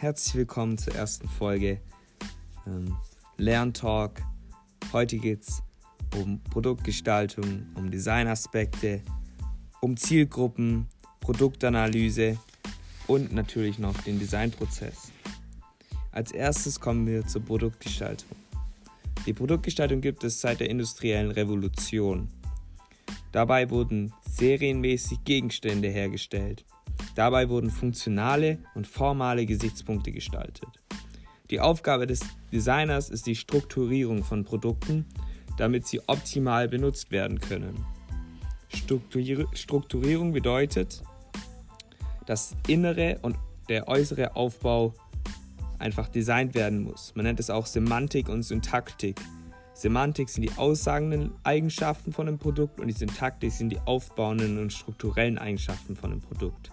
Herzlich willkommen zur ersten Folge Lerntalk. Heute geht es um Produktgestaltung, um Designaspekte, um Zielgruppen, Produktanalyse und natürlich noch den Designprozess. Als erstes kommen wir zur Produktgestaltung. Die Produktgestaltung gibt es seit der industriellen Revolution. Dabei wurden serienmäßig Gegenstände hergestellt. Dabei wurden funktionale und formale Gesichtspunkte gestaltet. Die Aufgabe des Designers ist die Strukturierung von Produkten, damit sie optimal benutzt werden können. Strukturierung bedeutet, dass innere und der äußere Aufbau einfach designt werden muss. Man nennt es auch Semantik und Syntaktik. Semantik sind die aussagenden Eigenschaften von einem Produkt und die Syntaktik sind die aufbauenden und strukturellen Eigenschaften von einem Produkt.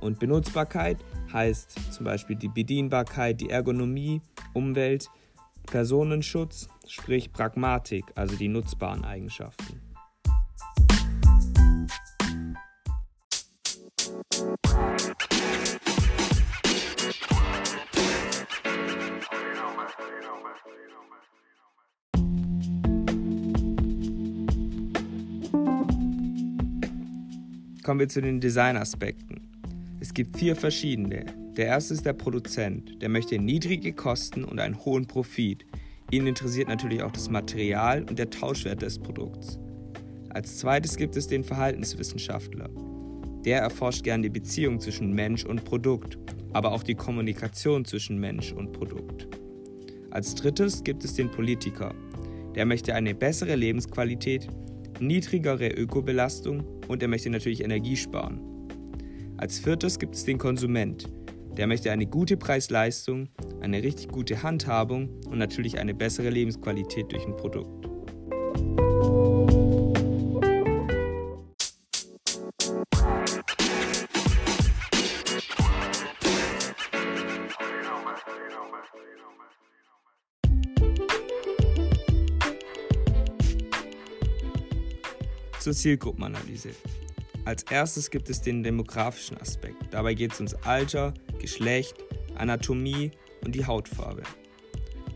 Und Benutzbarkeit heißt zum Beispiel die Bedienbarkeit, die Ergonomie, Umwelt, Personenschutz, sprich Pragmatik, also die nutzbaren Eigenschaften. Kommen wir zu den Designaspekten. Es gibt 4 verschiedene. Der erste ist der Produzent. Der möchte niedrige Kosten und einen hohen Profit. Ihn interessiert natürlich auch das Material und der Tauschwert des Produkts. Als zweites gibt es den Verhaltenswissenschaftler. Der erforscht gern die Beziehung zwischen Mensch und Produkt, aber auch die Kommunikation zwischen Mensch und Produkt. Als drittes gibt es den Politiker. Der möchte eine bessere Lebensqualität, niedrigere Ökobelastung und er möchte natürlich Energie sparen. Als viertes gibt es den Konsument. Der möchte eine gute Preis-Leistung, eine richtig gute Handhabung und natürlich eine bessere Lebensqualität durch ein Produkt. Zur Zielgruppenanalyse. Als erstes gibt es den demografischen Aspekt. Dabei geht es ums Alter, Geschlecht, Anatomie und die Hautfarbe.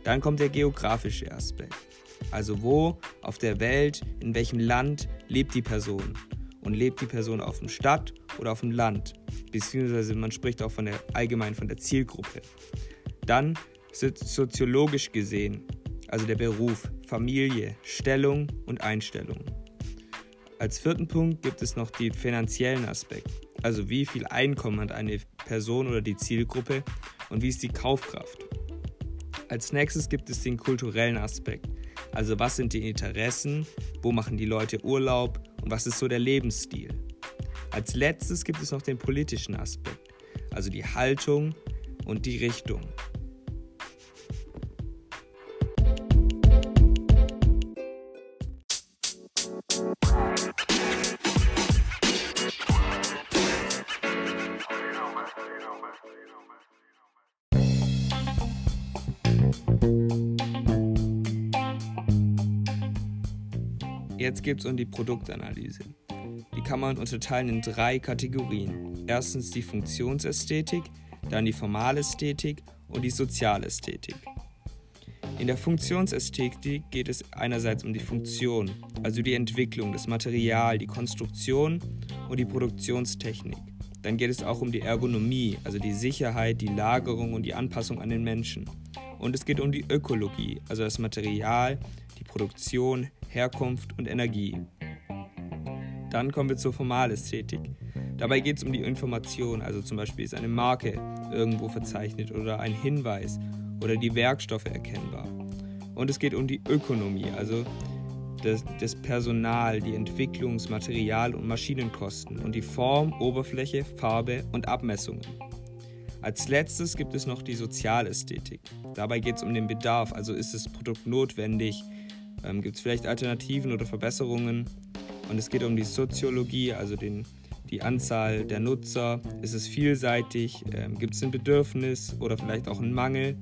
Dann kommt der geografische Aspekt. Also wo auf der Welt, in welchem Land lebt die Person? Und lebt die Person auf dem Stadt oder auf dem Land? Beziehungsweise man spricht auch allgemein von der Zielgruppe. Dann soziologisch gesehen, also der Beruf, Familie, Stellung und Einstellung. Als vierten Punkt gibt es noch den finanziellen Aspekt, also wie viel Einkommen hat eine Person oder die Zielgruppe und wie ist die Kaufkraft. Als nächstes gibt es den kulturellen Aspekt, also was sind die Interessen, wo machen die Leute Urlaub und was ist so der Lebensstil. Als letztes gibt es noch den politischen Aspekt, also die Haltung und die Richtung. Jetzt geht es um die Produktanalyse. Die kann man unterteilen in 3 Kategorien. Erstens die Funktionsästhetik, dann die Formalästhetik und die Sozialästhetik. In der Funktionsästhetik geht es einerseits um die Funktion, also die Entwicklung, das Material, die Konstruktion und die Produktionstechnik. Dann geht es auch um die Ergonomie, also die Sicherheit, die Lagerung und die Anpassung an den Menschen. Und es geht um die Ökologie, also das Material, die Produktion, Herkunft und Energie. Dann kommen wir zur Formalästhetik. Dabei geht es um die Information, also zum Beispiel ist eine Marke irgendwo verzeichnet oder ein Hinweis oder die Werkstoffe erkennbar. Und es geht um die Ökonomie, also das Personal, die Entwicklungs-, Material- und Maschinenkosten und die Form, Oberfläche, Farbe und Abmessungen. Als letztes gibt es noch die Sozialästhetik. Dabei geht es um den Bedarf, also ist das Produkt notwendig, gibt es vielleicht Alternativen oder Verbesserungen. Und es geht um die Soziologie, also die Anzahl der Nutzer. Ist es vielseitig, gibt es ein Bedürfnis oder vielleicht auch einen Mangel?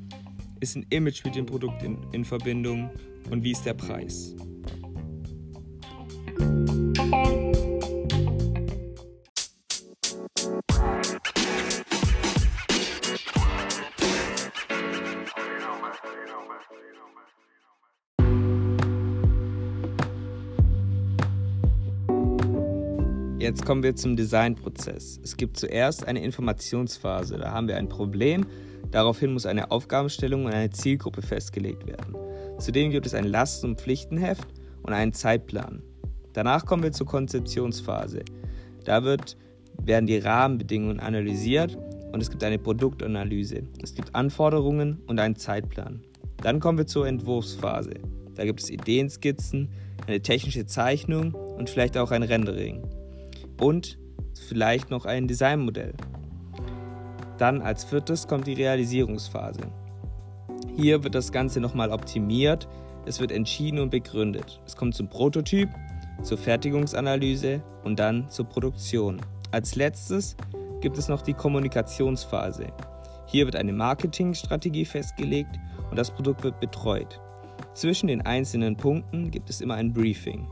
Ist ein Image mit dem Produkt in Verbindung und wie ist der Preis? Jetzt kommen wir zum Designprozess. Es gibt zuerst eine Informationsphase. Da haben wir ein Problem. Daraufhin muss eine Aufgabenstellung und eine Zielgruppe festgelegt werden. Zudem gibt es ein Lasten- und Pflichtenheft und einen Zeitplan. Danach kommen wir zur Konzeptionsphase. Da werden die Rahmenbedingungen analysiert und es gibt eine Produktanalyse. Es gibt Anforderungen und einen Zeitplan. Dann kommen wir zur Entwurfsphase. Da gibt es Ideenskizzen, eine technische Zeichnung und vielleicht auch ein Rendering. Und vielleicht noch ein Designmodell. Dann als viertes kommt die Realisierungsphase. Hier wird das Ganze nochmal optimiert, es wird entschieden und begründet. Es kommt zum Prototyp, zur Fertigungsanalyse und dann zur Produktion. Als letztes gibt es noch die Kommunikationsphase. Hier wird eine Marketingstrategie festgelegt und das Produkt wird betreut. Zwischen den einzelnen Punkten gibt es immer ein Briefing.